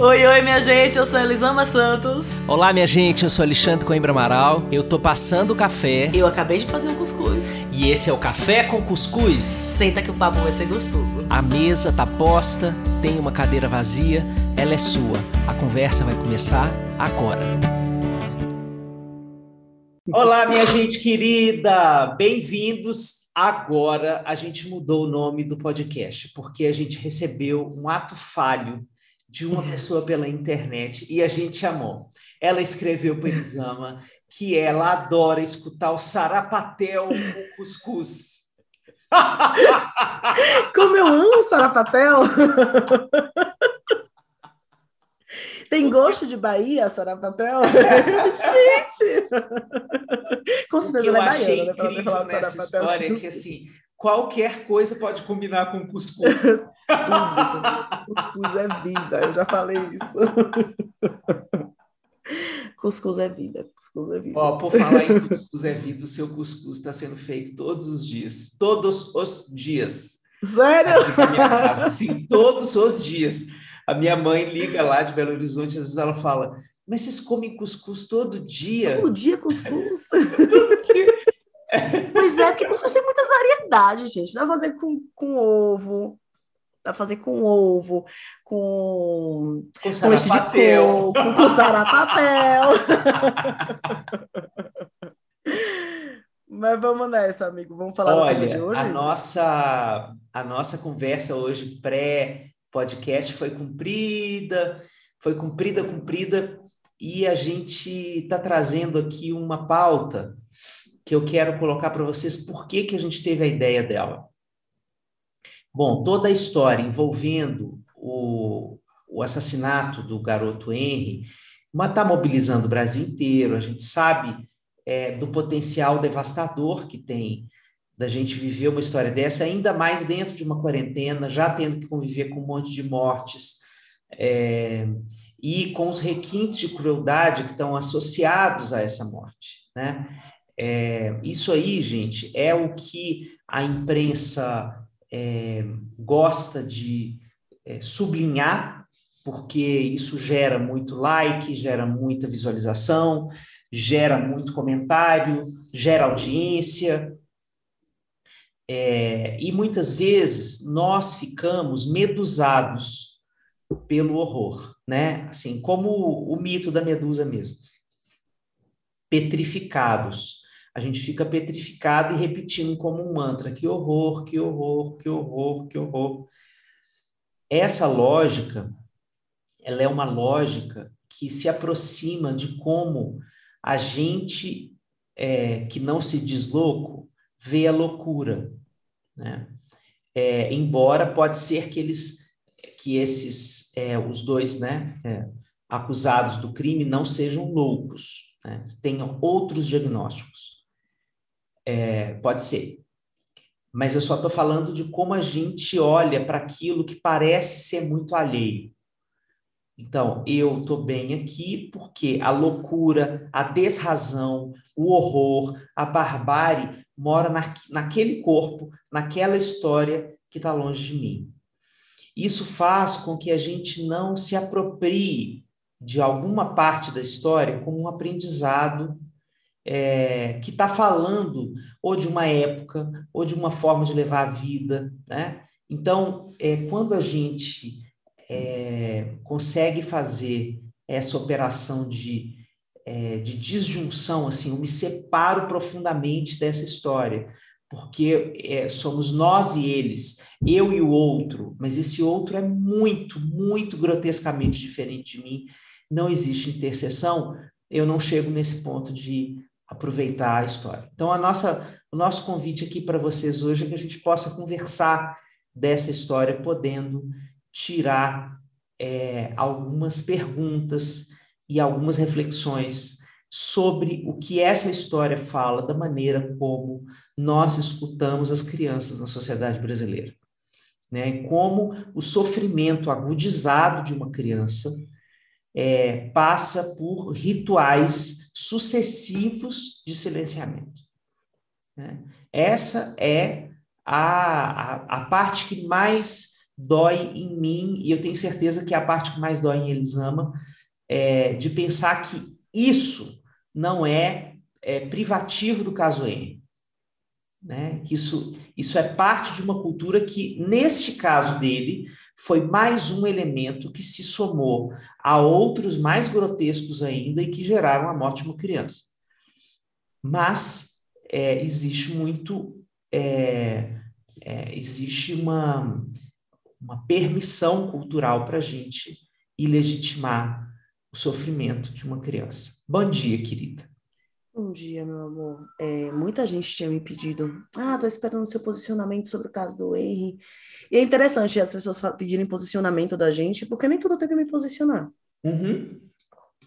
Oi, minha gente, eu sou Elisama Santos. Olá, minha gente, eu sou Alexandre Coimbra Amaral. Eu tô passando o café. Eu acabei de fazer um cuscuz. E esse é o Café com Cuscuz. Senta que o papo vai ser gostoso. A mesa tá posta, tem uma cadeira vazia, ela é sua. A conversa vai começar agora. Olá, minha gente querida, bem-vindos. Agora a gente mudou o nome do podcast, porque a gente recebeu um ato falho de uma pessoa pela internet e a gente amou. Ela escreveu para Exama que ela adora escutar o Sarapatel com cuscuz. Como eu amo Sarapatel! Tem gosto de Bahia, Sarapatel? Gente! Com certeza ela é baiana. Eu achei incrível nessa história que, assim, qualquer coisa pode combinar com cuscuz. Tudo. Cuscuz é vida, eu já falei isso. Cuscuz é vida, cuscuz é vida. Ó, por falar em cuscuz é vida, o seu cuscuz está sendo feito todos os dias. Todos os dias. Sério? Sim, todos os dias. A minha mãe liga lá de Belo Horizonte, às vezes ela fala, mas vocês comem cuscuz todo dia? Todo dia cuscuz? Todo dia. Pois é, porque cuscuz tem muitas variedades, gente. Dá pra fazer com ovo, com sarapatel. Com sarapatel. Mas vamos nessa, amigo. Vamos falar de hoje? Olha, a nossa conversa hoje podcast foi comprida, e a gente está trazendo aqui uma pauta que eu quero colocar para vocês por que a gente teve a ideia dela. Bom, toda a história envolvendo o assassinato do garoto Henry está mobilizando o Brasil inteiro, a gente sabe do potencial devastador que tem da gente viver uma história dessa, ainda mais dentro de uma quarentena, já tendo que conviver com um monte de mortes e com os requintes de crueldade que estão associados a essa morte, né? Isso aí, gente, é o que a imprensa gosta de sublinhar, porque isso gera muito like, gera muita visualização, gera muito comentário, gera audiência. E muitas vezes nós ficamos medusados pelo horror, né? Assim, como o mito da medusa mesmo. Petrificados. A gente fica petrificado e repetindo como um mantra, que horror, que horror, que horror, que horror. Essa lógica, ela é uma lógica que se aproxima de como a gente, que não se diz louco, vê a loucura, né? Embora pode ser que esses os dois, né, acusados do crime não sejam loucos, né, tenham outros diagnósticos, pode ser, mas eu só estou falando de como a gente olha para aquilo que parece ser muito alheio. Então, eu estou bem aqui porque a loucura, a desrazão, o horror, a barbárie mora naquele corpo, naquela história que está longe de mim. Isso faz com que a gente não se aproprie de alguma parte da história como um aprendizado que está falando ou de uma época ou de uma forma de levar a vida, né? Então, quando a gente consegue fazer essa operação de disjunção, assim, eu me separo profundamente dessa história, porque somos nós e eles, eu e o outro, mas esse outro é muito, muito grotescamente diferente de mim, não existe interseção, eu não chego nesse ponto de aproveitar a história. Então, o nosso convite aqui para vocês hoje é que a gente possa conversar dessa história, podendo tirar algumas perguntas e algumas reflexões sobre o que essa história fala da maneira como nós escutamos as crianças na sociedade brasileira, né? Como o sofrimento agudizado de uma criança passa por rituais sucessivos de silenciamento, né? Essa é a parte que mais dói em mim, e eu tenho certeza que é a parte que mais dói em Elisama, de pensar que isso não é privativo do caso Henry, né? Isso é parte de uma cultura que, neste caso dele, foi mais um elemento que se somou a outros mais grotescos ainda e que geraram a morte de uma criança. Mas existe muito... existe uma permissão cultural para a gente ilegitimar o sofrimento de uma criança. Bom dia, querida. Bom dia, meu amor. Muita gente tinha me pedido, tô esperando o seu posicionamento sobre o caso do Henry. E é interessante as pessoas pedirem posicionamento da gente, porque nem tudo eu tenho que me posicionar. Uhum.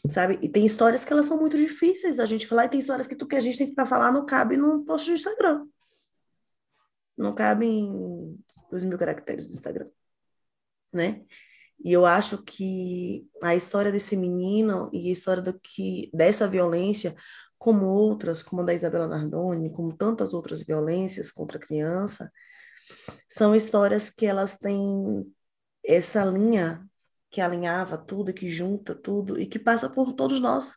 Sabe? E tem histórias que elas são muito difíceis da gente falar, e tem histórias que que a gente tem para falar não cabe num post do Instagram. Não cabe em 2.000 caracteres do Instagram, né? E eu acho que a história desse menino e a história dessa violência, como outras, como a da Isabela Nardoni, como tantas outras violências contra a criança, são histórias que elas têm essa linha que alinhava tudo, que junta tudo e que passa por todos nós,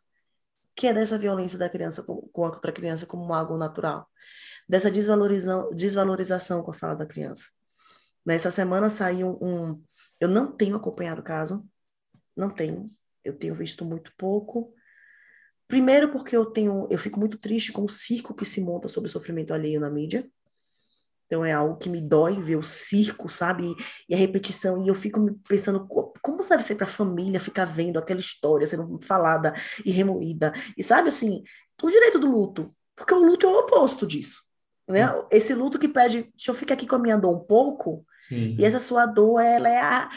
que é dessa violência da criança contra a criança como algo natural, dessa desvalorização com a fala da criança. Nessa semana saiu eu não tenho acompanhado o caso, não tenho. Eu tenho visto muito pouco. Primeiro porque eu fico muito triste com o circo que se monta sobre o sofrimento alheio na mídia. Então é algo que me dói ver o circo, sabe? E a repetição. E eu fico pensando, como deve ser para a família ficar vendo aquela história sendo falada e remoída? E sabe, assim, o direito do luto. Porque o luto é o oposto disso, né? Esse luto que pede, deixa eu ficar aqui com a minha dor um pouco, sim. E essa sua dor, ela é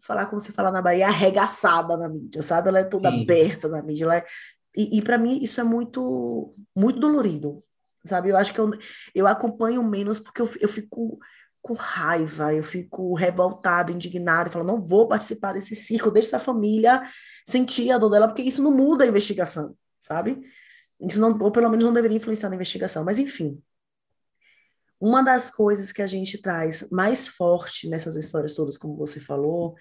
falar como se fala na Bahia, arregaçada na mídia, sabe? Ela é toda sim. Aberta na mídia, e para mim isso é muito, muito dolorido, sabe? Eu acho que eu acompanho menos porque eu fico com raiva, eu fico revoltada, indignada, eu falo, não vou participar desse circo, deixa essa família sentir a dor dela, porque isso não muda a investigação, sabe? Isso não, ou pelo menos não deveria influenciar na investigação, mas enfim. Uma das coisas que a gente traz mais forte nessas histórias todas, como você falou,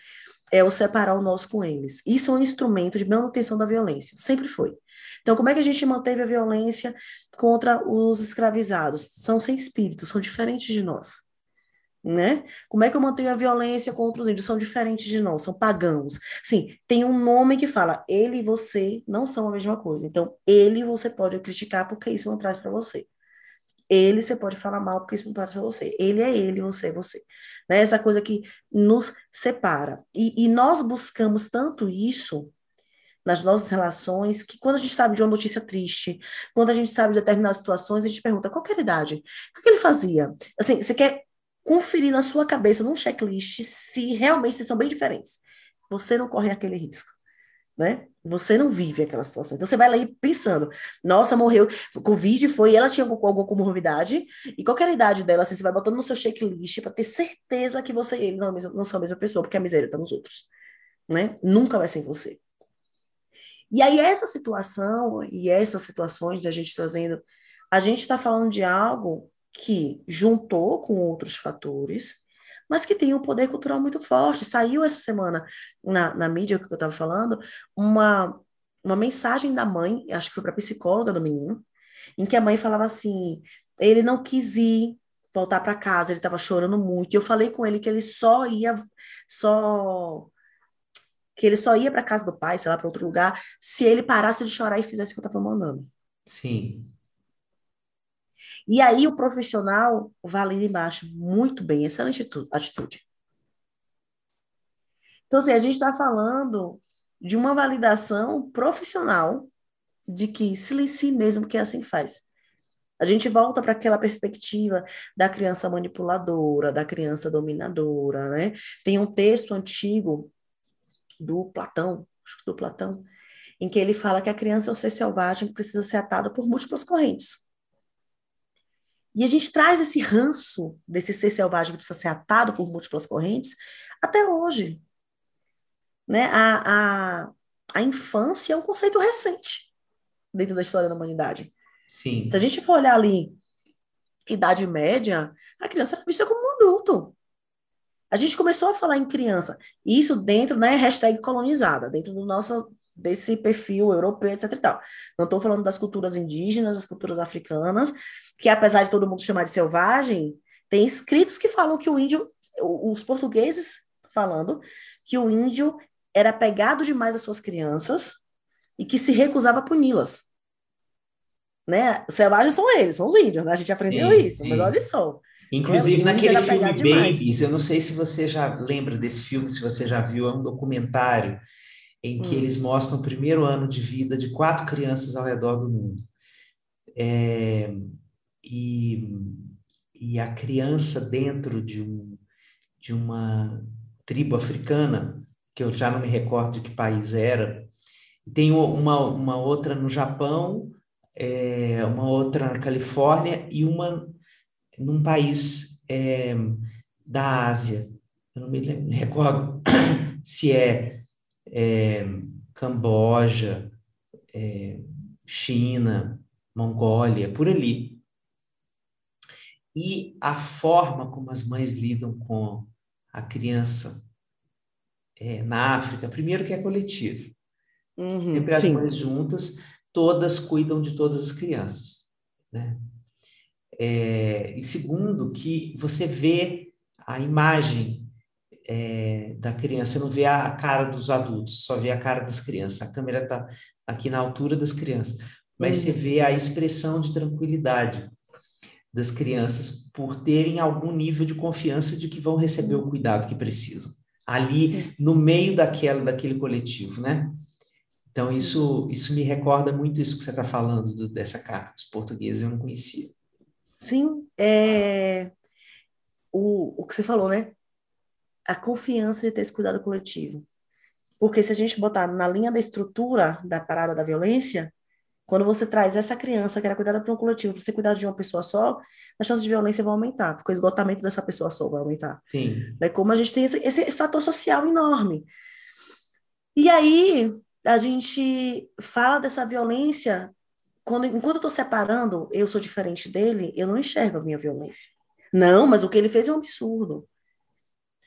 é o separar o nós com eles. Isso é um instrumento de manutenção da violência, sempre foi. Então, como é que a gente manteve a violência contra os escravizados? São sem espírito, são diferentes de nós, né? Como é que eu mantenho a violência contra os índios? São diferentes de nós, são pagãos. Sim, tem um nome que fala, ele e você não são a mesma coisa. Então, ele você pode criticar porque isso não traz para você. Ele você pode falar mal porque isso não traz para você. Ele é ele, você é você. Né? Essa coisa que nos separa. E nós buscamos tanto isso nas nossas relações, que quando a gente sabe de uma notícia triste, quando a gente sabe de determinadas situações, a gente pergunta, qual que era a idade? O que ele fazia? Assim, você quer conferir na sua cabeça, num checklist, se realmente são bem diferentes. Você não corre aquele risco, né? Você não vive aquela situação. Então, você vai lá e pensando, nossa, morreu, Covid foi, ela tinha alguma comorbidade, e qual era a idade dela? Assim, você vai botando no seu checklist para ter certeza que você e ele não são a mesma pessoa, porque a miséria está nos outros, né? Nunca vai ser em você. E aí, essa situação, e essas situações de a gente trazendo, a gente está falando de algo que juntou com outros fatores, mas que tem um poder cultural muito forte. Saiu essa semana na mídia, que eu estava falando, uma mensagem da mãe, acho que foi para a psicóloga do menino, em que a mãe falava assim, ele não quis ir voltar para casa, ele estava chorando muito, e eu falei com ele que ele só ia para casa do pai, sei lá, para outro lugar, se ele parasse de chorar e fizesse o que eu estava mandando. Sim. E aí o profissional vai ali embaixo, muito bem, excelente atitude. Então, assim, a gente está falando de uma validação profissional de que silencie mesmo, que assim faz. A gente volta para aquela perspectiva da criança manipuladora, da criança dominadora, né? Tem um texto antigo do Platão, em que ele fala que a criança é um ser selvagem que precisa ser atada por múltiplas correntes. E a gente traz esse ranço desse ser selvagem que precisa ser atado por múltiplas correntes até hoje. Né? A infância é um conceito recente dentro da história da humanidade. Sim. Se a gente for olhar ali, Idade Média, a criança era vista como um adulto. A A gente começou a falar em criança, e isso dentro, né, hashtag colonizada, dentro do nosso, desse perfil europeu, etc e tal. Não estou falando das culturas indígenas, das culturas africanas, que apesar de todo mundo chamar de selvagem, tem escritos que falam que o índio, os portugueses falando, que o índio era apegado demais às suas crianças e que se recusava a puni-las. Né? Os selvagens são eles, são os índios, né? A gente aprendeu isso, mas olha só. Inclusive naquele filme Babies, eu não sei se você já lembra desse filme, se você já viu, é um documentário em que eles mostram o primeiro ano de vida de 4 crianças ao redor do mundo. E a criança dentro de uma tribo africana, que eu já não me recordo de que país era, tem uma outra no Japão, uma outra na Califórnia e uma num país da Ásia. Eu não me recordo se é Camboja, China, Mongólia, por ali. E a forma como as mães lidam com a criança na África, primeiro que é coletivo. Sempre as mães juntas, todas cuidam de todas as crianças, né? E segundo, que você vê a imagem da criança, você não vê a cara dos adultos, só vê a cara das crianças. A câmera está aqui na altura das crianças, mas você vê a expressão de tranquilidade das crianças por terem algum nível de confiança de que vão receber o cuidado que precisam, ali no meio daquele coletivo, né? Então, isso me recorda muito isso que você está falando dessa carta dos portugueses, eu não conhecia. Sim, o que você falou, né? A confiança de ter esse cuidado coletivo. Porque se a gente botar na linha da estrutura da parada da violência, quando você traz essa criança que era cuidada por um coletivo, para você cuidar de uma pessoa só, as chances de violência vão aumentar, porque o esgotamento dessa pessoa só vai aumentar. Sim. É como a gente tem esse fator social enorme. E aí, a gente fala dessa violência... Enquanto eu estou separando, eu sou diferente dele, eu não enxergo a minha violência. Não, mas o que ele fez é um absurdo.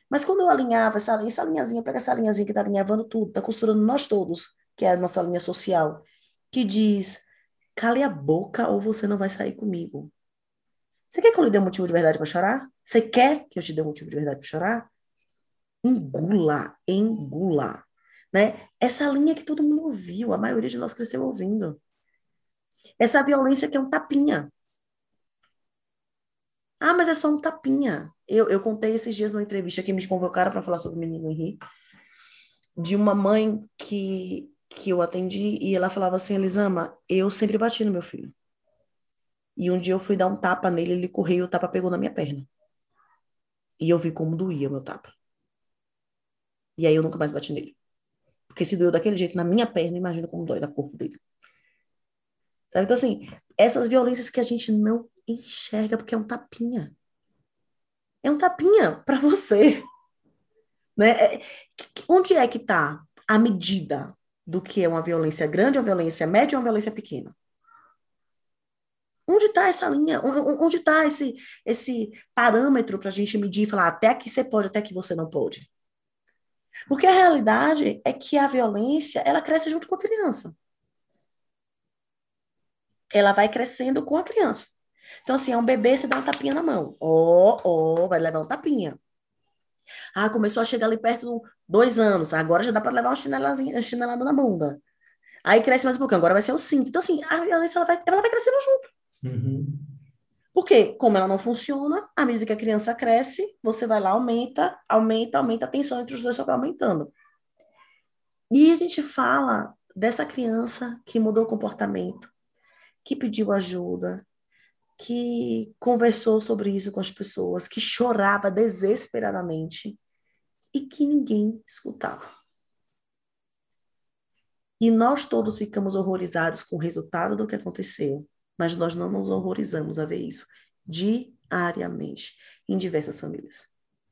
Mas quando eu alinhava essa linhazinha, pega essa linhazinha que está alinhavando tudo, está costurando nós todos, que é a nossa linha social, que diz, cale a boca ou você não vai sair comigo. Você quer que eu lhe dê um motivo de verdade para chorar? Você quer que eu te dê um motivo de verdade para chorar? Engula. Né? Essa linha que todo mundo ouviu, a maioria de nós cresceu ouvindo. Essa violência que é um tapinha. Ah, mas é só um tapinha. Eu contei esses dias numa entrevista que me convocaram para falar sobre o menino Henry, de uma mãe que eu atendi, e ela falava assim, Elisama, eu sempre bati no meu filho. E um dia eu fui dar um tapa nele, ele correu, o tapa pegou na minha perna. E eu vi como doía o meu tapa. E aí eu nunca mais bati nele. Porque se doeu daquele jeito na minha perna, imagina como dói no corpo dele. Sabe? Então, assim, essas violências que a gente não enxerga, porque é um tapinha. É um tapinha para você. Né? Onde é que está a medida do que é uma violência grande, uma violência média ou uma violência pequena? Onde está essa linha? Onde está esse parâmetro para a gente medir e falar até aqui você pode, até aqui você não pode? Porque a realidade é que a violência, ela cresce junto com a criança. Ela vai crescendo com a criança. Então, assim, é um bebê, você dá um tapinha na mão. Vai levar um tapinha. Ah, começou a chegar ali perto de 2 anos. Agora já dá para levar uma chinelada na bunda. Aí cresce mais um pouquinho. Agora vai ser o 5. Então, assim, a violência, ela vai crescendo junto. Porque, como ela não funciona, à medida que a criança cresce, você vai lá, aumenta, a tensão entre os dois só vai aumentando. E a gente fala dessa criança que mudou o comportamento, que pediu ajuda, que conversou sobre isso com as pessoas, que chorava desesperadamente e que ninguém escutava. E nós todos ficamos horrorizados com o resultado do que aconteceu, mas nós não nos horrorizamos a ver isso diariamente em diversas famílias.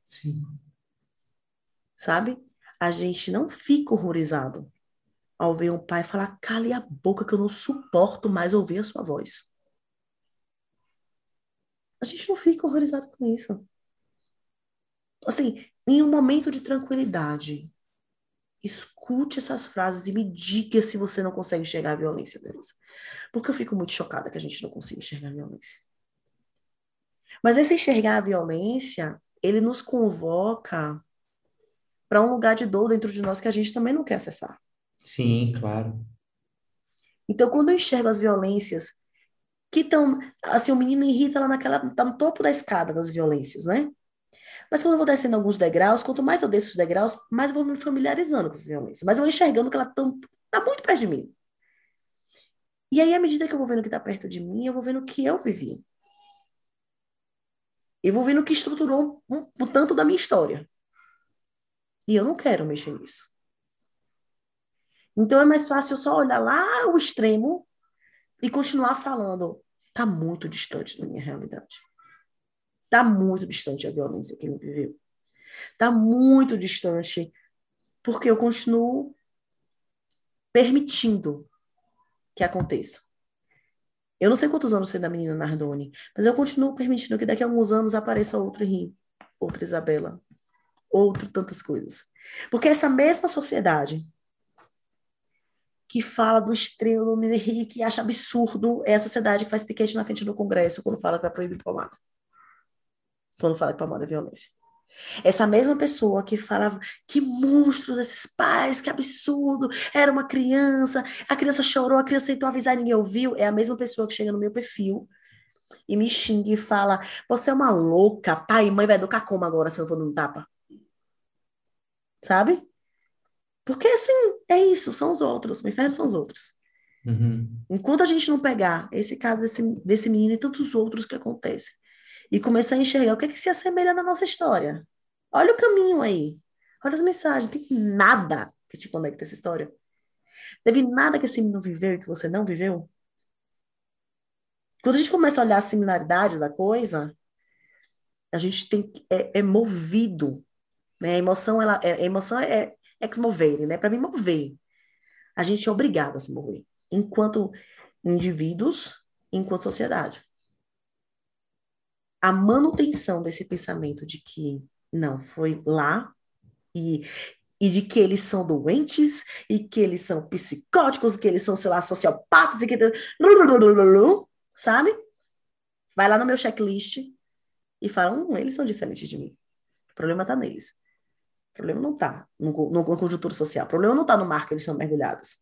Sim. Sabe? A gente não fica horrorizado ao ver um pai falar, cale a boca que eu não suporto mais ouvir a sua voz. A gente não fica horrorizado com isso. Assim, Em um momento de tranquilidade, escute essas frases e me diga se você não consegue enxergar a violência delas. Porque eu fico muito chocada que a gente não consiga enxergar a violência. Mas esse enxergar a violência, ele nos convoca para um lugar de dor dentro de nós que a gente também não quer acessar. Sim, claro. Então, quando eu enxergo as violências que estão... Assim, o menino irrita lá naquela... Tá no topo da escada das violências, né? Mas quando eu vou descendo alguns degraus, quanto mais eu desço os degraus, mais eu vou me familiarizando com as violências. Mas eu vou enxergando que ela tá muito perto de mim. E aí, à medida que eu vou vendo que tá perto de mim, eu vou vendo o que eu vivi. Eu vou vendo o que estruturou um tanto da minha história. E eu não quero mexer nisso. Então é mais fácil eu só olhar lá o extremo e continuar falando, tá muito distante da minha realidade. Tá muito distante a violência que ele viveu. Tá muito distante porque eu continuo permitindo que aconteça. Eu não sei quantos anos sei da menina Nardoni, mas eu continuo permitindo que daqui a alguns anos apareça outro Henry, outra Isabela, outro tantas coisas. Porque essa mesma sociedade que fala do extremo do Henry, que acha absurdo, é a sociedade que faz piquete na frente do Congresso quando fala para proibir pomada. Quando fala que palmada é violência. Essa mesma pessoa que falava que monstros esses pais, que absurdo, era uma criança, a criança chorou, a criança tentou avisar e ninguém ouviu, é a mesma pessoa que chega no meu perfil e me xinga e fala, você é uma louca, pai e mãe vai educar como agora se eu for dar um tapa? Sabe? Porque assim, é isso, são os outros, o inferno são os outros. Uhum. Enquanto a gente não pegar esse caso desse menino e tantos outros que acontecem, e começar a enxergar o que é que se assemelha na nossa história. Olha o caminho aí. Olha as mensagens. Tem nada que te conecte a essa história. Teve nada que esse menino viveu e que você não viveu? Quando a gente começa a olhar as similaridades da coisa, a gente é movido. Né? A emoção é que se mover, né? Para me mover. A gente é obrigado a se mover. Enquanto indivíduos, enquanto sociedade. A manutenção desse pensamento de que não foi lá e de que eles são doentes e que eles são psicóticos, que eles são, sei lá, sociopatas e que... Sabe? Vai lá no meu checklist e fala, eles são diferentes de mim. O problema tá neles. O problema não tá no conjuntura social. O problema não tá no mar que eles são mergulhados.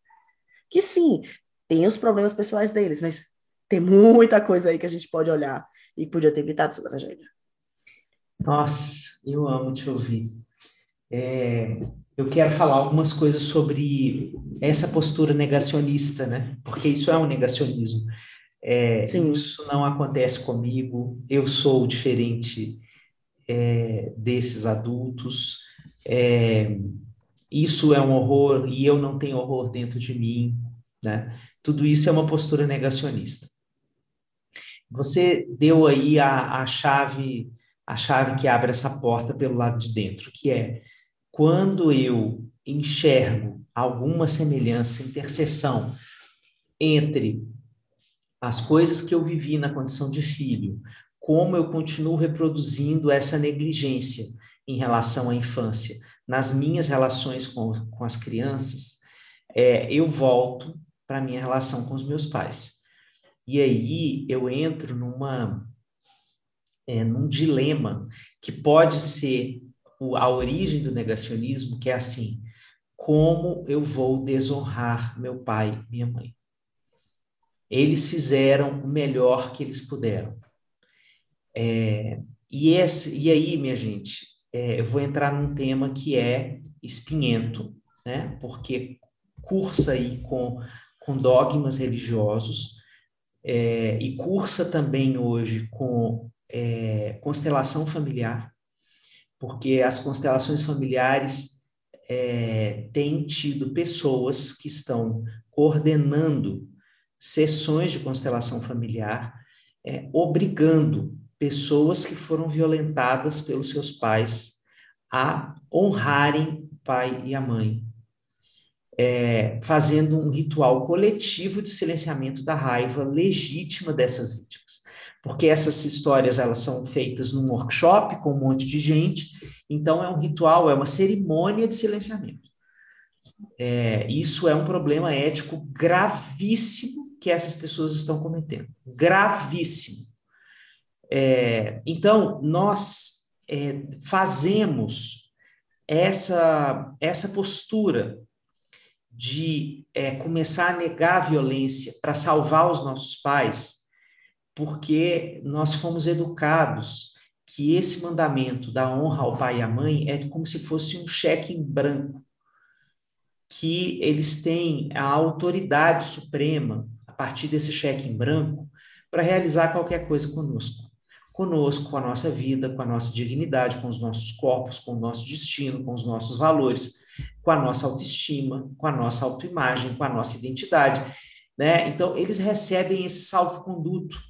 Que sim, tem os problemas pessoais deles, mas... Tem muita coisa aí que a gente pode olhar e que podia ter evitado essa tragédia. Nossa, eu amo te ouvir. Eu quero falar algumas coisas sobre essa postura negacionista, né? Porque isso é um negacionismo. Sim. Isso não acontece comigo, eu sou diferente desses adultos, isso é um horror e eu não tenho horror dentro de mim, né? Tudo isso é uma postura negacionista. Você deu aí a chave que abre essa porta pelo lado de dentro, que é quando eu enxergo alguma semelhança, interseção entre as coisas que eu vivi na condição de filho, como eu continuo reproduzindo essa negligência em relação à infância, nas minhas relações com as crianças, eu volto para a minha relação com os meus pais. E aí eu entro num dilema que pode ser a origem do negacionismo, que é assim, como eu vou desonrar meu pai e minha mãe? Eles fizeram o melhor que eles puderam. E aí, minha gente, eu vou entrar num tema que é espinhento, né? Porque cursa aí com dogmas religiosos, e cursa também hoje com constelação familiar, porque as constelações familiares têm tido pessoas que estão coordenando sessões de constelação familiar, obrigando pessoas que foram violentadas pelos seus pais a honrarem o pai e a mãe. Fazendo um ritual coletivo de silenciamento da raiva legítima dessas vítimas. Porque essas histórias, elas são feitas num workshop com um monte de gente Então, é um ritual, é uma cerimônia de silenciamento. Isso é um problema ético gravíssimo que essas pessoas estão cometendo. Gravíssimo. Então, nós fazemos essa postura de começar a negar a violência para salvar os nossos pais, porque nós fomos educados que esse mandamento da honra ao pai e à mãe é como se fosse um cheque em branco, que eles têm a autoridade suprema, a partir desse cheque em branco, para realizar qualquer coisa conosco, com a nossa vida, com a nossa dignidade, com os nossos corpos, com o nosso destino, com os nossos valores, com a nossa autoestima, com a nossa autoimagem, com a nossa identidade, né? Então, eles recebem esse salvo-conduto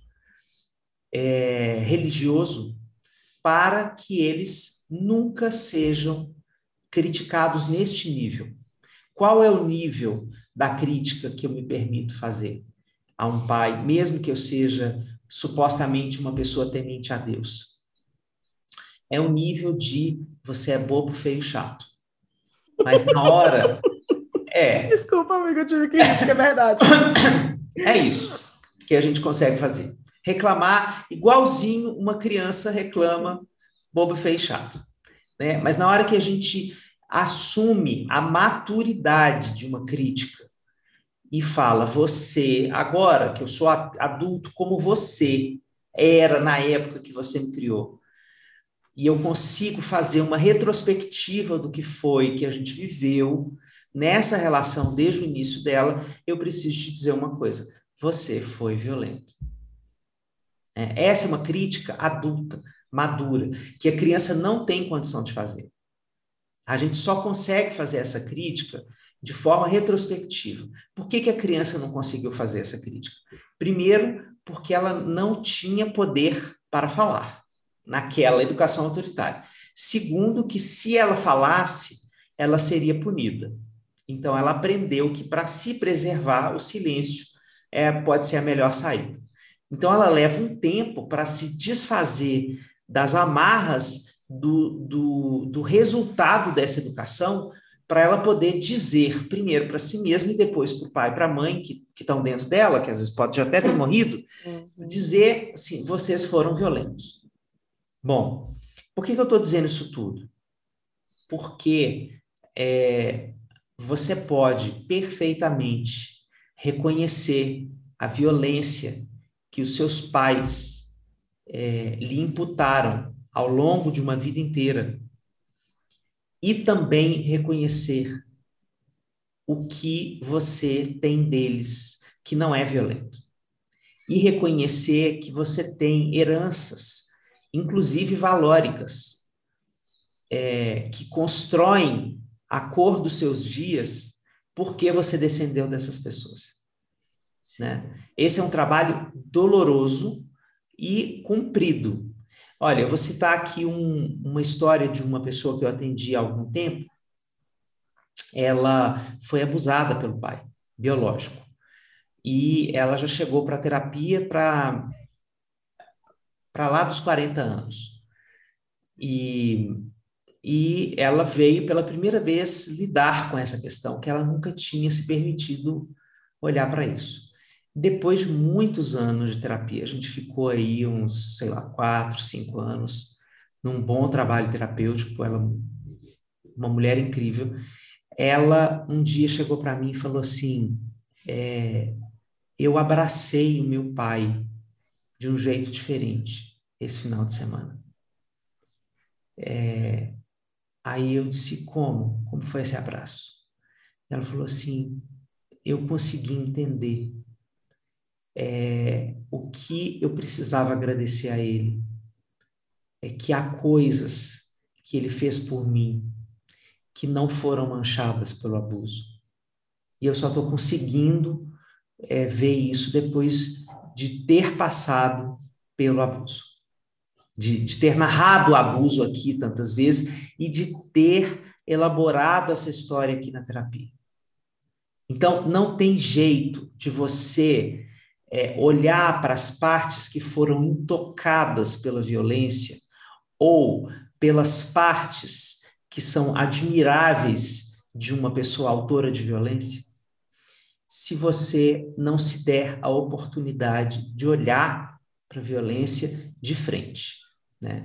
religioso para que eles nunca sejam criticados neste nível. Qual é o nível da crítica que eu me permito fazer a um pai, mesmo que eu seja supostamente uma pessoa temente a Deus? É o nível de você é bobo, feio e chato. Mas na hora... Desculpa, amigo, eu tive que ir, porque é verdade. É isso que a gente consegue fazer. Reclamar igualzinho uma criança reclama bobo, feio e chato, né? Mas na hora que a gente assume a maturidade de uma crítica e fala, você, agora que eu sou adulto como você era na época que você me criou, e eu consigo fazer uma retrospectiva do que foi que a gente viveu nessa relação desde o início dela, eu preciso te dizer uma coisa, você foi violento. Essa é uma crítica adulta, madura, que a criança não tem condição de fazer. A gente só consegue fazer essa crítica de forma retrospectiva. Por que a criança não conseguiu fazer essa crítica? Primeiro, porque ela não tinha poder para falar naquela educação autoritária. Segundo, que se ela falasse, ela seria punida. Então, ela aprendeu que para se preservar, o silêncio pode ser a melhor saída. Então, ela leva um tempo para se desfazer das amarras do resultado dessa educação, para ela poder dizer primeiro para si mesma e depois para o pai e para a mãe que estão dentro dela, que às vezes pode já até ter morrido, dizer assim, vocês foram violentos. Bom, por que eu estou dizendo isso tudo? Porque você pode perfeitamente reconhecer a violência que os seus pais lhe imputaram ao longo de uma vida inteira, e também reconhecer o que você tem deles, que não é violento. E reconhecer que você tem heranças, inclusive valóricas, que constroem a cor dos seus dias porque você descendeu dessas pessoas, né? Esse é um trabalho doloroso e cumprido. Olha, eu vou citar aqui uma história de uma pessoa que eu atendi há algum tempo. Ela foi abusada pelo pai biológico. E ela já chegou para a terapia para lá dos 40 anos. E ela veio pela primeira vez lidar com essa questão, que ela nunca tinha se permitido olhar para isso. Depois de muitos anos de terapia, a gente ficou aí uns, 4, 5 anos, num bom trabalho terapêutico, ela, uma mulher incrível, ela um dia chegou para mim e falou assim, eu abracei o meu pai de um jeito diferente esse final de semana. Aí eu disse, como? Como foi esse abraço? Ela falou assim, eu consegui entender o que eu precisava agradecer a ele, é que há coisas que ele fez por mim que não foram manchadas pelo abuso. E eu só estou conseguindo ver isso depois de ter passado pelo abuso, de ter narrado o abuso aqui tantas vezes e de ter elaborado essa história aqui na terapia. Então, não tem jeito de você... olhar para as partes que foram intocadas pela violência ou pelas partes que são admiráveis de uma pessoa autora de violência, se você não se der a oportunidade de olhar para a violência de frente, né?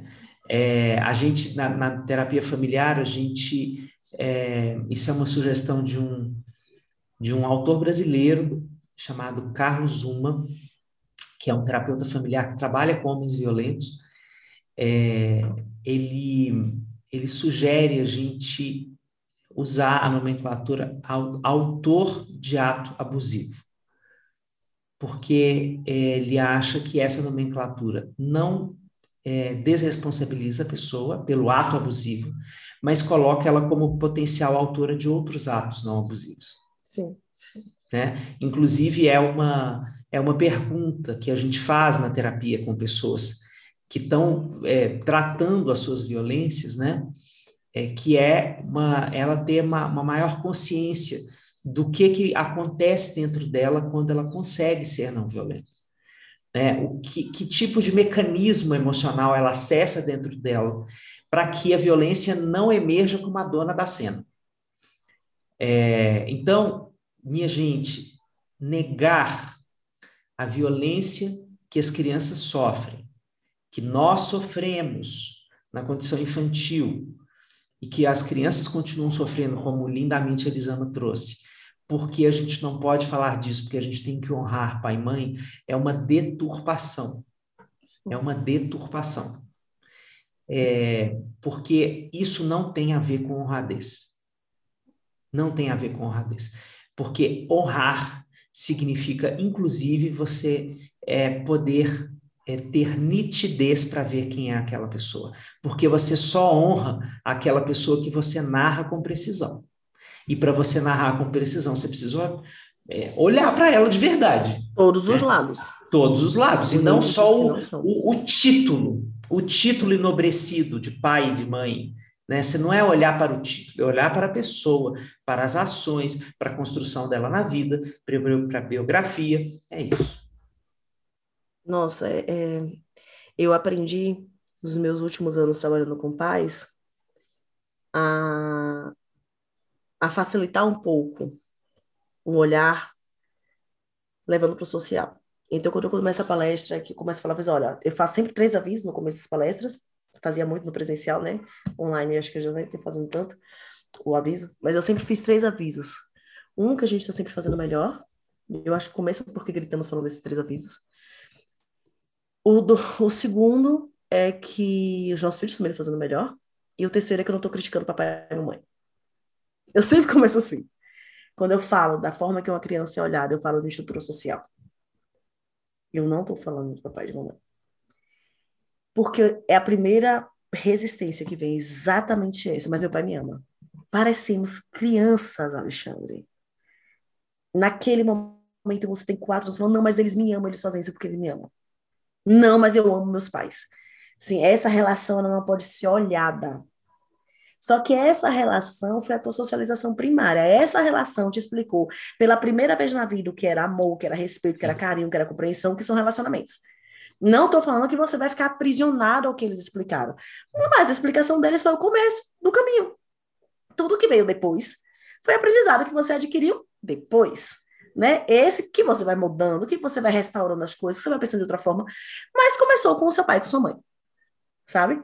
A gente, na terapia familiar, a gente... isso é uma sugestão de um autor brasileiro chamado Carlos Zuma, que é um terapeuta familiar que trabalha com homens violentos. Ele sugere a gente usar a nomenclatura autor de ato abusivo, porque ele acha que essa nomenclatura não desresponsabiliza a pessoa pelo ato abusivo, mas coloca ela como potencial autora de outros atos não abusivos. Sim. Né? Inclusive, é uma pergunta que a gente faz na terapia com pessoas que estão tratando as suas violências, né? Ela ter uma maior consciência do que acontece dentro dela quando ela consegue ser não violenta. Que tipo de mecanismo emocional ela acessa dentro dela para que a violência não emerja como a dona da cena. Então, minha gente, negar a violência que as crianças sofrem, que nós sofremos na condição infantil e que as crianças continuam sofrendo, como lindamente a Elisama trouxe, porque a gente não pode falar disso, porque a gente tem que honrar pai e mãe, é uma deturpação. Sim. É uma deturpação. Porque isso não tem a ver com honradez. Não tem a ver com honradez. Porque honrar significa, inclusive, você poder ter nitidez para ver quem é aquela pessoa. Porque você só honra aquela pessoa que você narra com precisão. E para você narrar com precisão, você precisa olhar para ela de verdade. Todos os lados. Todos os lados. E não só o título. O título enobrecido de pai e de mãe. Né? Você não é olhar para o título, é olhar para a pessoa, para as ações, para a construção dela na vida, para a biografia. É isso. Nossa, eu aprendi nos meus últimos anos trabalhando com pais a facilitar um pouco o olhar, levando para o social. Então, quando eu começo a palestra, que começo a falar, olha, eu faço sempre 3 avisos no começo das palestras, fazia muito no presencial, né? Online, acho que eu já nem estou fazendo tanto o aviso, mas eu sempre fiz 3 avisos. Um que a gente está sempre fazendo melhor, eu acho que começa porque gritamos falando desses 3 avisos. O segundo é que os nossos filhos também estão fazendo melhor, e o terceiro é que eu não estou criticando papai e mamãe. Eu sempre começo assim. Quando eu falo da forma que uma criança é olhada, eu falo de estrutura social. Eu não estou falando de papai e de mamãe. Porque é a primeira resistência que vem, exatamente essa. Mas meu pai me ama. Parecemos crianças, Alexandre. Naquele momento você tem 4 anos falando, não, mas eles me amam, eles fazem isso porque eles me amam. Não, mas eu amo meus pais. Sim, essa relação ela não pode ser olhada. Só que essa relação foi a tua socialização primária. Essa relação te explicou pela primeira vez na vida o que era amor, o que era respeito, o que era carinho, o que era compreensão, que são relacionamentos. Não estou falando que você vai ficar aprisionado ao que eles explicaram. Mas a explicação deles foi o começo do caminho. Tudo que veio depois foi aprendizado que você adquiriu depois. Né? Esse que você vai mudando, que você vai restaurando as coisas, que você vai pensando de outra forma. Mas começou com o seu pai e com sua mãe. Sabe?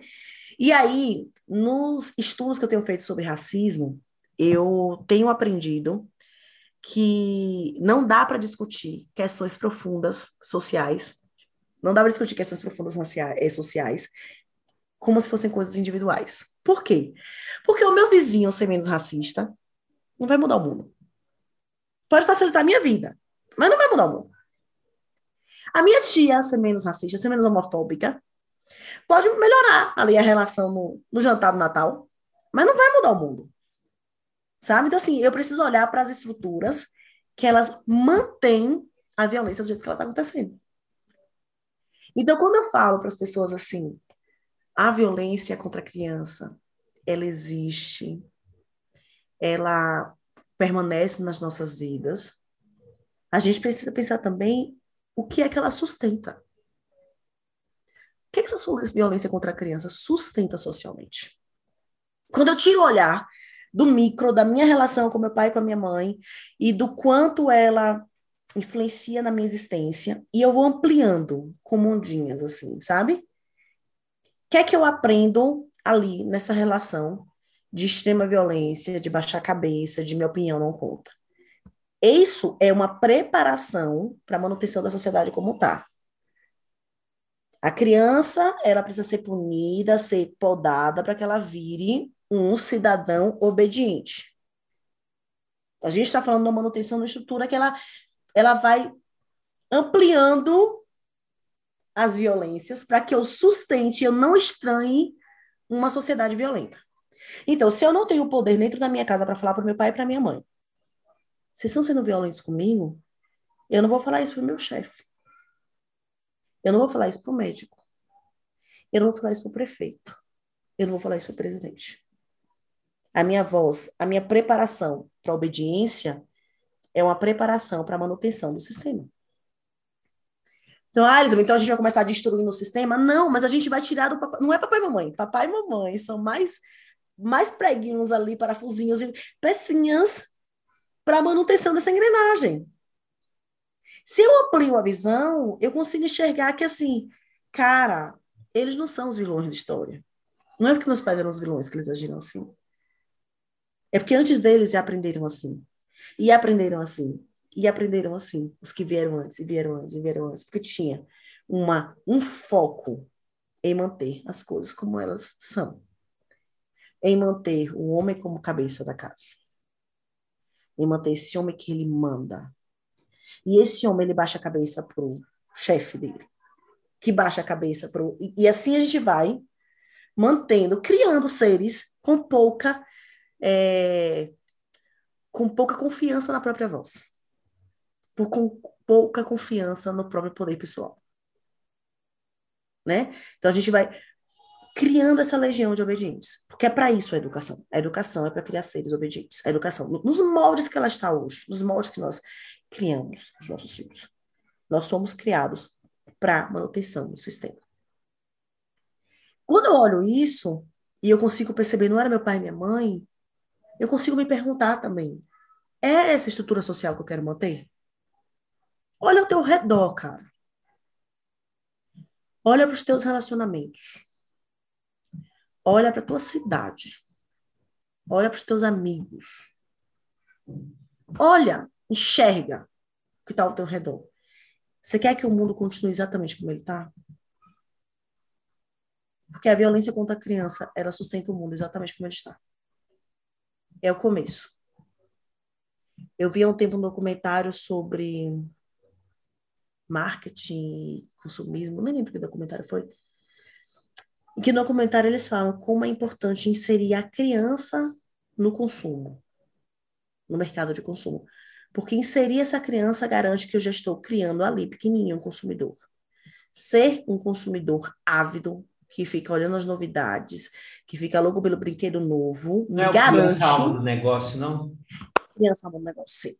E aí, nos estudos que eu tenho feito sobre racismo, eu tenho aprendido que não dá para discutir questões profundas sociais, não dá para discutir questões profundas sociais como se fossem coisas individuais. Por quê? Porque o meu vizinho ser menos racista não vai mudar o mundo. Pode facilitar a minha vida, mas não vai mudar o mundo. A minha tia ser menos racista, ser menos homofóbica, pode melhorar ali a relação no jantar do Natal, mas não vai mudar o mundo, sabe? Então, assim, eu preciso olhar para as estruturas que elas mantêm a violência do jeito que ela está acontecendo. Então, quando eu falo para as pessoas assim, a violência contra a criança, ela existe, ela permanece nas nossas vidas, a gente precisa pensar também o que é que ela sustenta. O que essa violência contra a criança sustenta socialmente? Quando eu tiro o olhar do micro, da minha relação com meu pai e com a minha mãe, e do quanto ela influencia na minha existência, e eu vou ampliando como ondinhas, assim, sabe? O que é que eu aprendo ali nessa relação de extrema violência, de baixar a cabeça, de minha opinião não conta? Isso é uma preparação para a manutenção da sociedade como está. A criança, ela precisa ser punida, ser podada para que ela vire um cidadão obediente. A gente está falando de uma manutenção de uma estrutura que ela vai ampliando as violências para que eu sustente, eu não estranhe uma sociedade violenta. Então, se eu não tenho poder dentro da minha casa para falar para o meu pai e para minha mãe, vocês estão sendo violentos comigo? Eu não vou falar isso para o meu chefe. Eu não vou falar isso para o médico. Eu não vou falar isso para o prefeito. Eu não vou falar isso para o presidente. A minha voz, a minha preparação para a obediência é uma preparação para a manutenção do sistema. Então, Elisa, então a gente vai começar a destruir no sistema? Não, mas a gente vai tirar do papai... Não é papai e mamãe. Papai e mamãe são mais preguinhos ali, parafusinhos, pecinhas para a manutenção dessa engrenagem. Se eu amplio a visão, eu consigo enxergar que, assim, cara, eles não são os vilões da história. Não é porque meus pais eram os vilões que eles agiram assim. É porque antes deles já aprenderam assim. E aprenderam assim. E aprenderam assim. Os que vieram antes, e vieram antes, e vieram antes. Porque tinha um foco em manter as coisas como elas são. Em manter o homem como cabeça da casa. Em manter esse homem que ele manda. E esse homem, ele baixa a cabeça pro chefe dele, que baixa a cabeça pro... E assim a gente vai mantendo, criando seres com pouca confiança na própria voz. Com pouca confiança no próprio poder pessoal. Né? Então a gente vai criando essa legião de obedientes. Porque é para isso a educação. A educação é para criar seres obedientes. A educação, nos moldes que ela está hoje, nos moldes que nós... criamos os nossos filhos. Nós somos criados para manutenção do sistema. Quando eu olho isso, e eu consigo perceber, não era meu pai e minha mãe, eu consigo me perguntar também, é essa estrutura social que eu quero manter? Olha ao teu redor, cara. Olha para os teus relacionamentos. Olha para a tua cidade. Olha para os teus amigos. Olha, enxerga o que está ao teu redor. Você quer que o mundo continue exatamente como ele está? Porque a violência contra a criança, ela sustenta o mundo exatamente como ele está. É o começo. Eu vi há um tempo um documentário sobre marketing, consumismo, nem lembro que documentário foi. Em que no documentário eles falam como é importante inserir a criança no consumo, no mercado de consumo. Porque inserir essa criança garante que eu já estou criando ali, pequenininho, um consumidor. Ser um consumidor ávido, que fica olhando as novidades, que fica logo pelo brinquedo novo, me garante... Não é criança alma do negócio, não? Criança alma do negócio, sim.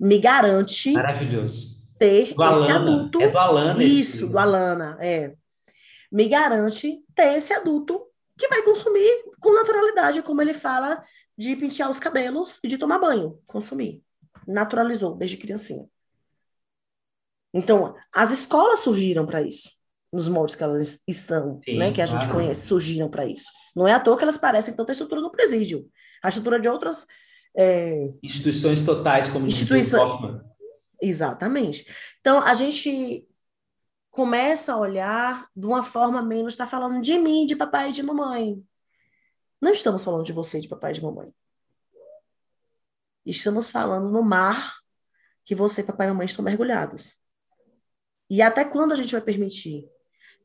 Me garante... Maravilhoso. Ter do esse Alana. Adulto... É do Alana. Isso, do Alana, é. Me garante ter esse adulto que vai consumir com naturalidade, como ele fala, de pentear os cabelos e de tomar banho, consumir. Naturalizou desde criancinha. Então, as escolas surgiram para isso. Nos moldes que elas estão, sim, né, que a gente conhece, surgiram para isso. Não é à toa que elas parecem tanto a estrutura do presídio, a estrutura de outras... Instituições totais, como instituição. Exatamente. Então, a gente começa a olhar de uma forma menos, está falando de mim, de papai e de mamãe. Não estamos falando de você, de papai e de mamãe. Estamos falando no mar que você, papai e mamãe, estão mergulhados. E até quando a gente vai permitir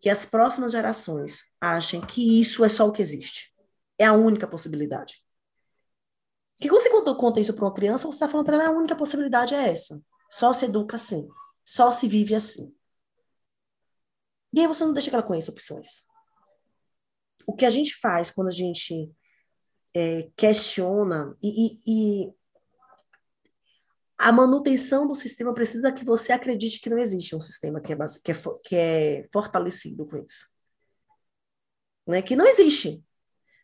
que as próximas gerações achem que isso é só o que existe? É a única possibilidade. Porque quando você conta isso para uma criança, você está falando para ela, a única possibilidade é essa. Só se educa assim. Só se vive assim. E aí você não deixa que ela conheça opções. O que a gente faz quando a gente questiona a manutenção do sistema precisa que você acredite que não existe um sistema que é fortalecido com isso. né? Que não existe.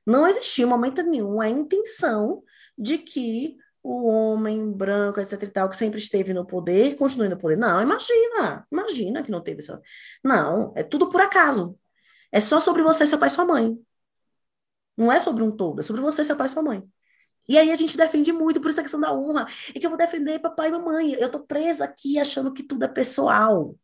Não existiu em momento nenhum a intenção de que o homem branco, etc e tal, que sempre esteve no poder, continue no poder. Não, imagina que não teve isso. Não, é tudo por acaso. É só sobre você, seu pai e sua mãe. Não é sobre um todo, é sobre você, seu pai e sua mãe. E aí a gente defende muito por essa questão da honra. É que eu vou defender papai e mamãe. Eu tô presa aqui achando que tudo é pessoal.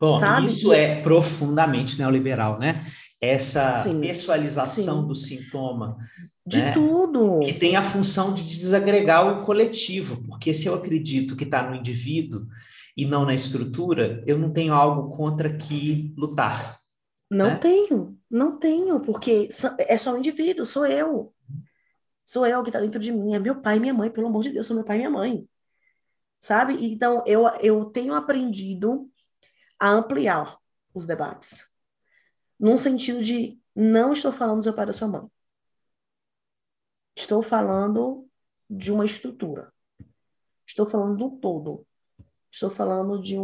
Bom, sabe? Isso é profundamente neoliberal, né? Essa pessoalização do sintoma. De tudo. Que tem a função de desagregar o coletivo. Porque se eu acredito que está no indivíduo e não na estrutura, eu não tenho algo contra que lutar. Não tenho, porque é só um indivíduo, sou eu. Sou eu que está dentro de mim, é meu pai e minha mãe, pelo amor de Deus, sou meu pai e minha mãe. Sabe? Então, eu tenho aprendido a ampliar os debates. Num sentido de, não estou falando do seu pai e da sua mãe. Estou falando de uma estrutura. Estou falando do todo. Estou falando de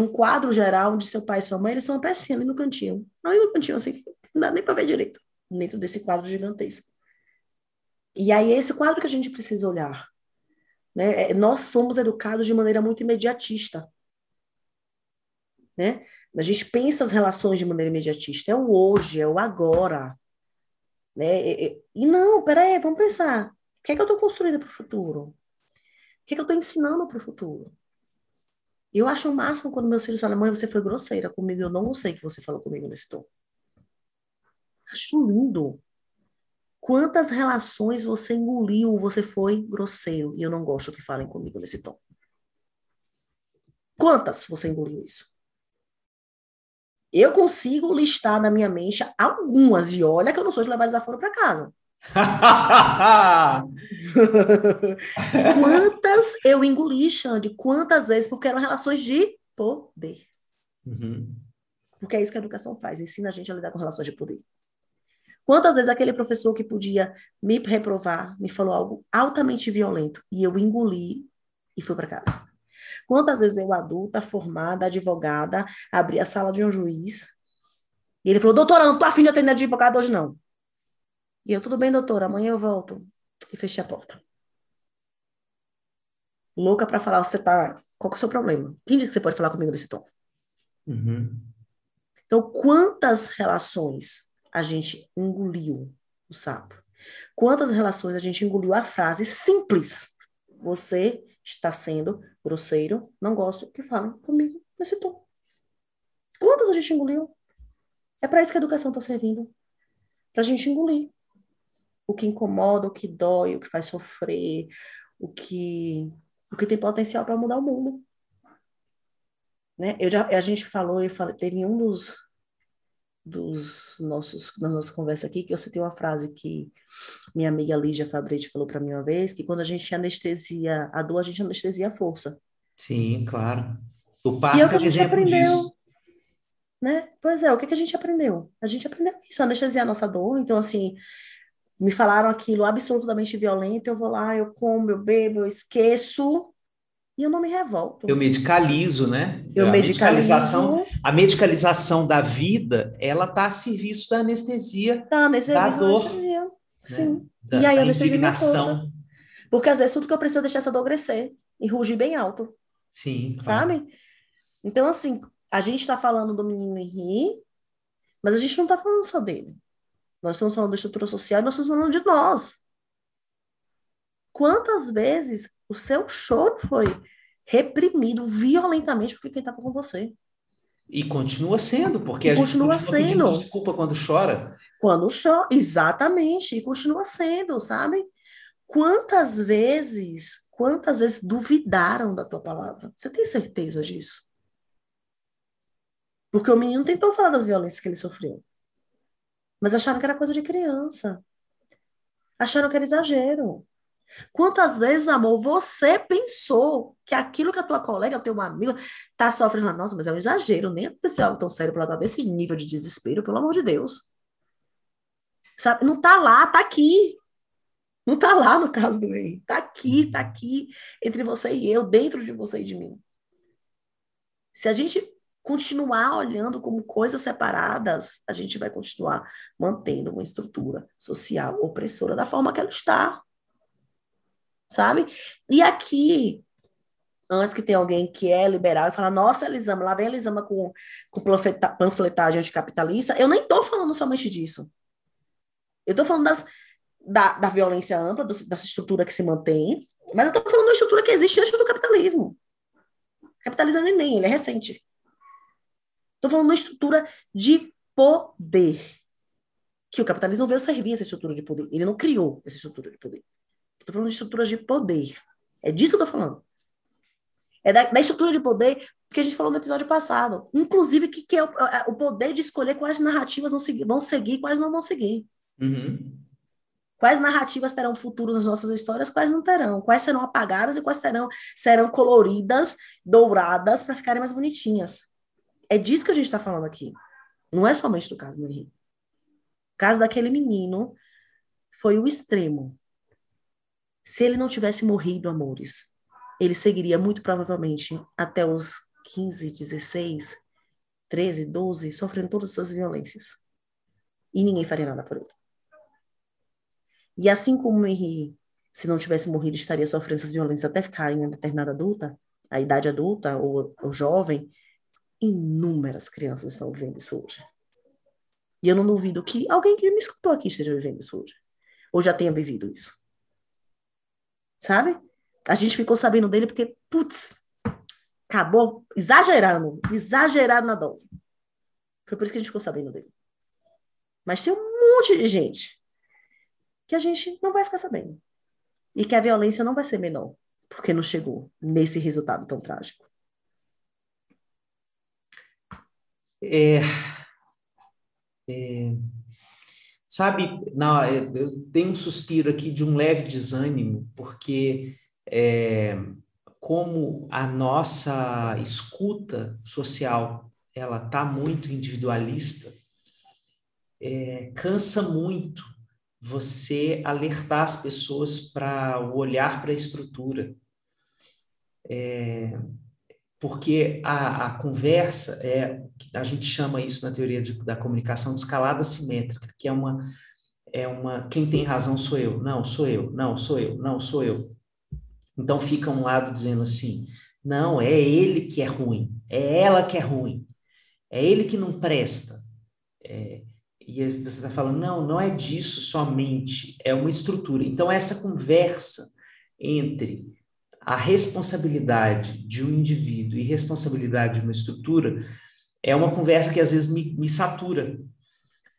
um quadro geral onde seu pai e sua mãe, eles são uma pecinha ali no cantinho. Ali no cantinho, assim, não dá nem para ver direito. Dentro desse quadro gigantesco. E aí é esse quadro que a gente precisa olhar. Né? Nós somos educados de maneira muito imediatista. Né? A gente pensa as relações de maneira imediatista. É o hoje, é o agora. Né? E não, peraí, vamos pensar. O que é que eu estou construindo para o futuro? O que é que eu estou ensinando para o futuro? Eu acho o máximo quando meus filhos falam, mãe, você foi grosseira comigo, eu não gostei que você falou comigo nesse tom. Acho lindo. Quantas relações você engoliu, você foi grosseiro, e eu não gosto que falem comigo nesse tom. Quantas você engoliu isso? Eu consigo listar na minha mente algumas, e olha que eu não sou de levar desaforo para casa. Quantas eu engoli, Xande? Quantas vezes? Porque eram relações de poder. Uhum. Porque é isso que a educação faz, ensina a gente a lidar com relações de poder. Quantas vezes aquele professor que podia me reprovar, me falou algo altamente violento e eu engoli e fui para casa? Quantas vezes eu, adulta, formada, advogada, abri a sala de um juiz e ele falou, doutora, não tô afim de atender advogado hoje não. E eu, tudo bem, doutora, amanhã eu volto. E fechei a porta. Louca para falar, você tá... Qual que é o seu problema? Quem disse que você pode falar comigo nesse tom? Uhum. Então, quantas relações a gente engoliu o sapo? Quantas relações a gente engoliu a frase simples? Você está sendo grosseiro, não gosto que falem comigo nesse tom. Quantas a gente engoliu? É para isso que a educação está servindo. Para a gente engolir. O que incomoda, o que dói, o que faz sofrer, o que tem potencial para mudar o mundo. Né? A gente falou, teve um nas nossas conversas aqui, que eu citei uma frase que minha amiga Lígia Fabrício falou para mim uma vez, que quando a gente anestesia a dor, a gente anestesia a força. Sim, claro. E é o que a gente aprendeu. Né? Pois é, o que a gente aprendeu? A gente aprendeu isso, anestesiar a nossa dor. Então, assim, me falaram aquilo absolutamente violento, eu vou lá, eu como, eu bebo, eu esqueço... E eu não me revolto. Eu medicalizo, né? A medicalização da vida, ela está a serviço da anestesia. Da dor. Anestesia. Sim. Né? E aí eu anestesia minha força. Porque às vezes tudo que eu preciso é deixar essa dor crescer e rugir bem alto. Sim. Sabe? Claro. Então, assim, a gente está falando do menino Henry, mas a gente não está falando só dele. Nós estamos falando da estrutura social e nós estamos falando de nós. Quantas vezes o seu choro foi reprimido violentamente porque quem estava com você? E continua sendo, porque a gente continua sendo. Desculpa quando chora. Quando chora, exatamente. E continua sendo, sabe? Quantas vezes duvidaram da tua palavra? Você tem certeza disso? Porque o menino tentou falar das violências que ele sofreu. Mas acharam que era coisa de criança. Acharam que era exagero. Quantas vezes, amor, você pensou que aquilo que a tua colega, o teu amigo, tá sofrendo? Nossa, mas é um exagero, nem aconteceu algo tão sério para ela dar esse nível de desespero, pelo amor de Deus. Sabe? Não tá lá, tá aqui. Não tá lá no caso do meio. Tá aqui, entre você e eu, dentro de você e de mim. Se a gente continuar olhando como coisas separadas, a gente vai continuar mantendo uma estrutura social opressora da forma que ela está. Sabe? E aqui, antes que tenha alguém que é liberal e fala, nossa, Elisama, lá vem Elisama com panfletagem anticapitalista, eu nem estou falando somente disso. Eu estou falando da violência ampla, dessa estrutura que se mantém, mas eu estou falando da estrutura que existe antes do capitalismo. O capitalismo nem, ele é recente. Estou falando da estrutura de poder, que o capitalismo veio servir essa estrutura de poder. Ele não criou essa estrutura de poder. Estou falando de estruturas de poder. É disso que eu estou falando. É da estrutura de poder que a gente falou no episódio passado. Inclusive, que é o poder de escolher quais narrativas vão seguir e quais não vão seguir. Uhum. Quais narrativas terão futuro nas nossas histórias, quais não terão. Quais serão apagadas e quais serão coloridas, douradas, para ficarem mais bonitinhas. É disso que a gente está falando aqui. Não é somente do caso do Henry. O caso daquele menino foi o extremo. Se ele não tivesse morrido, amores, ele seguiria muito provavelmente até os 15, 16, 13, 12, sofrendo todas essas violências. E ninguém faria nada por ele. E assim como o Henry, se não tivesse morrido, estaria sofrendo essas violências até ficar em uma determinada adulta, a idade adulta ou jovem, inúmeras crianças estão vivendo isso hoje. E eu não duvido que alguém que me escutou aqui esteja vivendo isso hoje. Ou já tenha vivido isso. Sabe? A gente ficou sabendo dele porque, putz, acabou exagerado na dose. Foi por isso que a gente ficou sabendo dele. Mas tem um monte de gente que a gente não vai ficar sabendo. E que a violência não vai ser menor, porque não chegou nesse resultado tão trágico. Sabe, eu tenho um suspiro aqui de um leve desânimo, porque como a nossa escuta social ela está muito individualista, cansa muito você alertar as pessoas para o olhar para a estrutura. Porque a conversa, a gente chama isso na teoria da comunicação de escalada simétrica, que é uma quem tem razão sou eu, não, sou eu, não, sou eu, não, sou eu. Então fica um lado dizendo assim, não, é ele que é ruim, é ela que é ruim, é ele que não presta. E você está falando, não é disso somente, é uma estrutura. Então essa conversa entre a responsabilidade de um indivíduo e responsabilidade de uma estrutura é uma conversa que às vezes me satura,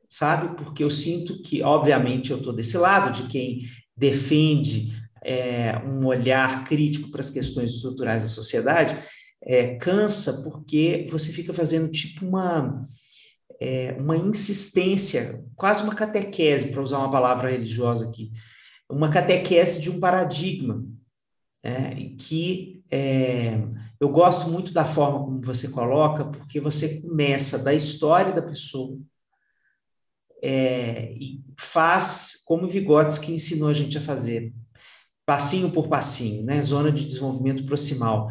sabe? Porque eu sinto que, obviamente, eu estou desse lado de quem defende um olhar crítico para as questões estruturais da sociedade, cansa porque você fica fazendo tipo uma insistência, quase uma catequese, para usar uma palavra religiosa aqui, uma catequese de um paradigma, eu gosto muito da forma como você coloca, porque você começa da história da pessoa e faz como o Vigotski ensinou a gente a fazer, passinho por passinho, né? Zona de desenvolvimento proximal,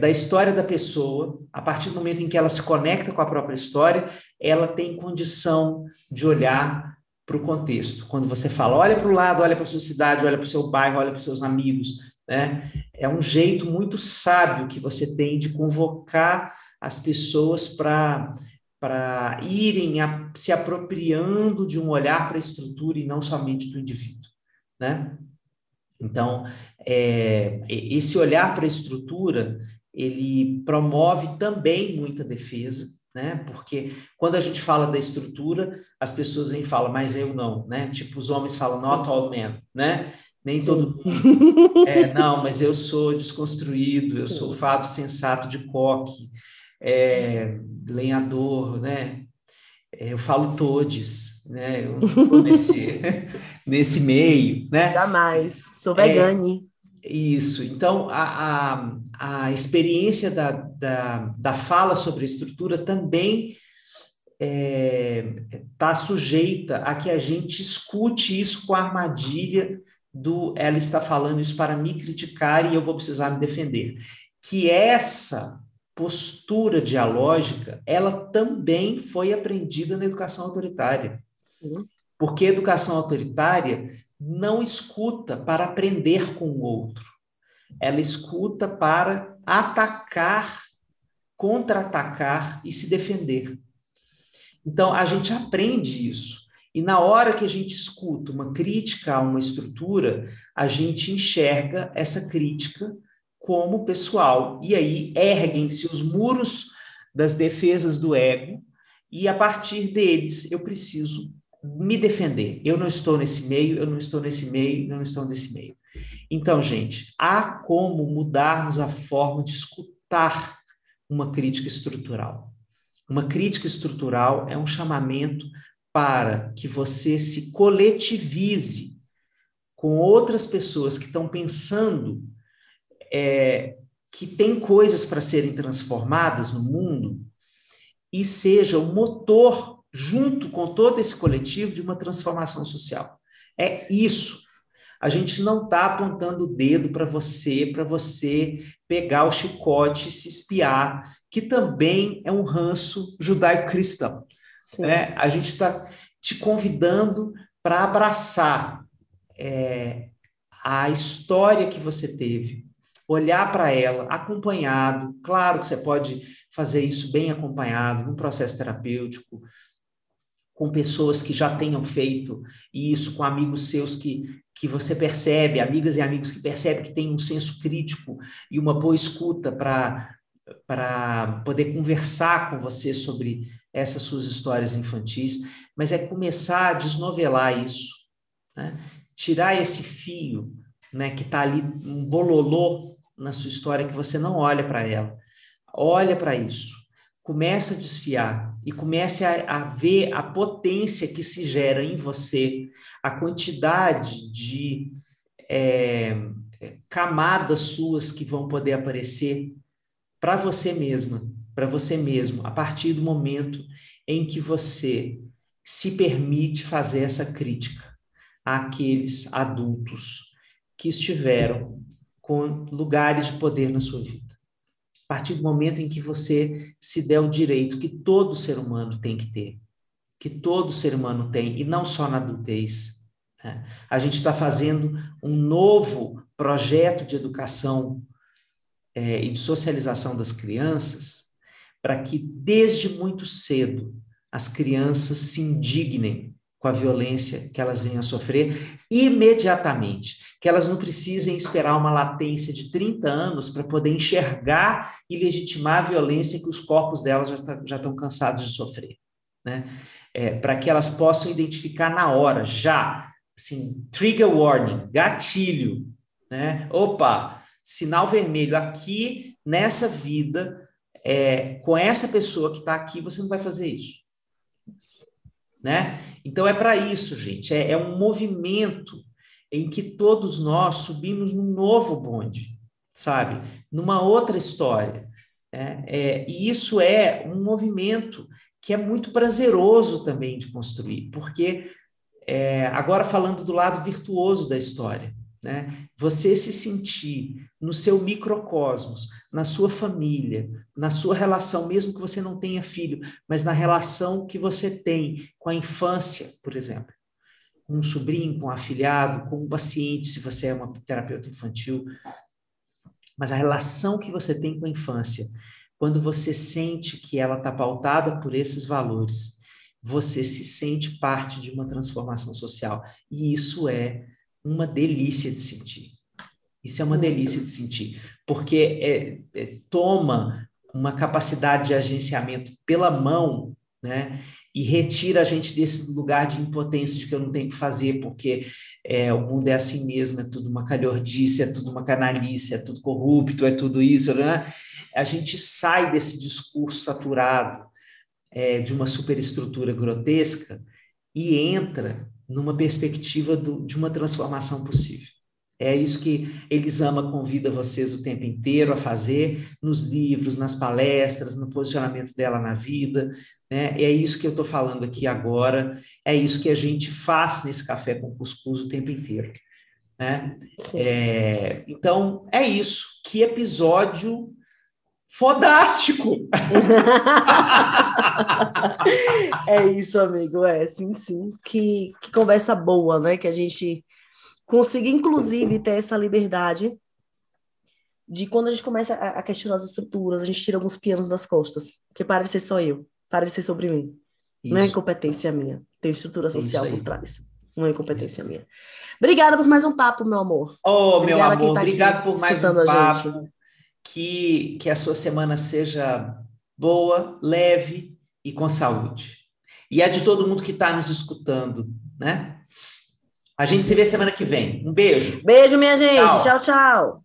da história da pessoa, a partir do momento em que ela se conecta com a própria história, ela tem condição de olhar para o contexto. Quando você fala, olha para o lado, olha para a sua cidade, olha para o seu bairro, olha para os seus amigos, é um jeito muito sábio que você tem de convocar as pessoas para irem se apropriando de um olhar para a estrutura e não somente do indivíduo, né? Então, esse olhar para a estrutura, ele promove também muita defesa, né? Porque quando a gente fala da estrutura, as pessoas vêm e falam, mas eu não, né? Tipo, os homens falam, not all men, né? Nem sim. Todo mundo. Não, mas eu sou desconstruído, eu sim. Sou fado sensato de coque, lenhador, né? Eu falo todes, né? Eu não estou nesse meio, né? Jamais, sou vegane. Isso, então a experiência da fala sobre a estrutura também está sujeita a que a gente escute isso com a armadilha do ela está falando isso para me criticar e eu vou precisar me defender. Que essa postura dialógica, ela também foi aprendida na educação autoritária. Porque a educação autoritária não escuta para aprender com o outro. Ela escuta para atacar, contra-atacar e se defender. Então, a gente aprende isso. E na hora que a gente escuta uma crítica a uma estrutura, a gente enxerga essa crítica como pessoal. E aí erguem-se os muros das defesas do ego e, a partir deles, eu preciso me defender. Eu não estou nesse meio, eu não estou nesse meio, eu não estou nesse meio. Então, gente, há como mudarmos a forma de escutar uma crítica estrutural. Uma crítica estrutural é um chamamento para que você se coletivize com outras pessoas que estão pensando que tem coisas para serem transformadas no mundo e seja o motor, junto com todo esse coletivo, de uma transformação social. É isso. A gente não está apontando o dedo para você pegar o chicote e se espiar, que também é um ranço judaico-cristão. Né? A gente está te convidando para abraçar a história que você teve, olhar para ela acompanhado. Claro que você pode fazer isso bem acompanhado, num processo terapêutico, com pessoas que já tenham feito isso, com amigos seus que você percebe, amigas e amigos que percebem que tem um senso crítico e uma boa escuta para poder conversar com você sobre essas suas histórias infantis, mas é começar a desnovelar isso, né? Tirar esse fio, né, que está ali um bololô na sua história, que você não olha para ela. Olha para isso. Comece a desfiar e comece a ver a potência que se gera em você, a quantidade de camadas suas que vão poder aparecer para você mesma, para você mesmo, a partir do momento em que você se permite fazer essa crítica àqueles adultos que estiveram com lugares de poder na sua vida. A partir do momento em que você se der o direito que todo ser humano tem que ter, que todo ser humano tem, e não só na adultez. Né? A gente está fazendo um novo projeto de educação e de socialização das crianças para que, desde muito cedo, as crianças se indignem com a violência que elas vêm a sofrer imediatamente, que elas não precisem esperar uma latência de 30 anos para poder enxergar e legitimar a violência que os corpos delas já estão cansados de sofrer, né? Para que elas possam identificar na hora, já, assim, trigger warning, gatilho, né? Opa, sinal vermelho, aqui, nessa vida, com essa pessoa que está aqui, você não vai fazer isso. Né? Então é para isso, gente, é um movimento em que todos nós subimos num novo bonde, sabe? Numa outra história, né? E isso é um movimento que é muito prazeroso também de construir, porque, agora falando do lado virtuoso da história, né? Você se sentir no seu microcosmos, na sua família, na sua relação, mesmo que você não tenha filho, mas na relação que você tem com a infância, por exemplo, com um sobrinho, com um afilhado, com um paciente, se você é uma terapeuta infantil, mas a relação que você tem com a infância, quando você sente que ela está pautada por esses valores, você se sente parte de uma transformação social. E isso é uma delícia de sentir. Isso é uma delícia de sentir, porque toma uma capacidade de agenciamento pela mão, né? E retira a gente desse lugar de impotência, de que eu não tenho que fazer, porque o mundo é assim mesmo, é tudo uma calhordice, é tudo uma canalice, é tudo corrupto, é tudo isso, né? A gente sai desse discurso saturado de uma superestrutura grotesca e entra numa perspectiva de uma transformação possível. É isso que Elisama convida vocês o tempo inteiro a fazer, nos livros, nas palestras, no posicionamento dela na vida, né? É isso que eu estou falando aqui agora, é isso que a gente faz nesse café com cuscuz o tempo inteiro, né? Então, é isso. Que episódio Fodástico! É isso, amigo. É, sim, sim. Que conversa boa, né? Que a gente consiga, inclusive, ter essa liberdade de quando a gente começa a questionar as estruturas, a gente tira alguns pianos das costas. Porque para de ser só eu, para de ser sobre mim. Isso. Não é incompetência minha. Tem estrutura social por trás. Não é incompetência minha. Obrigada por mais um papo, meu amor. Oh, obrigada, meu amor. Tá obrigado por mais um papo. Que a sua semana seja boa, leve e com saúde. E a de todo mundo que está nos escutando, né? A gente se vê semana que vem. Um beijo. Beijo, minha gente. Tchau, tchau.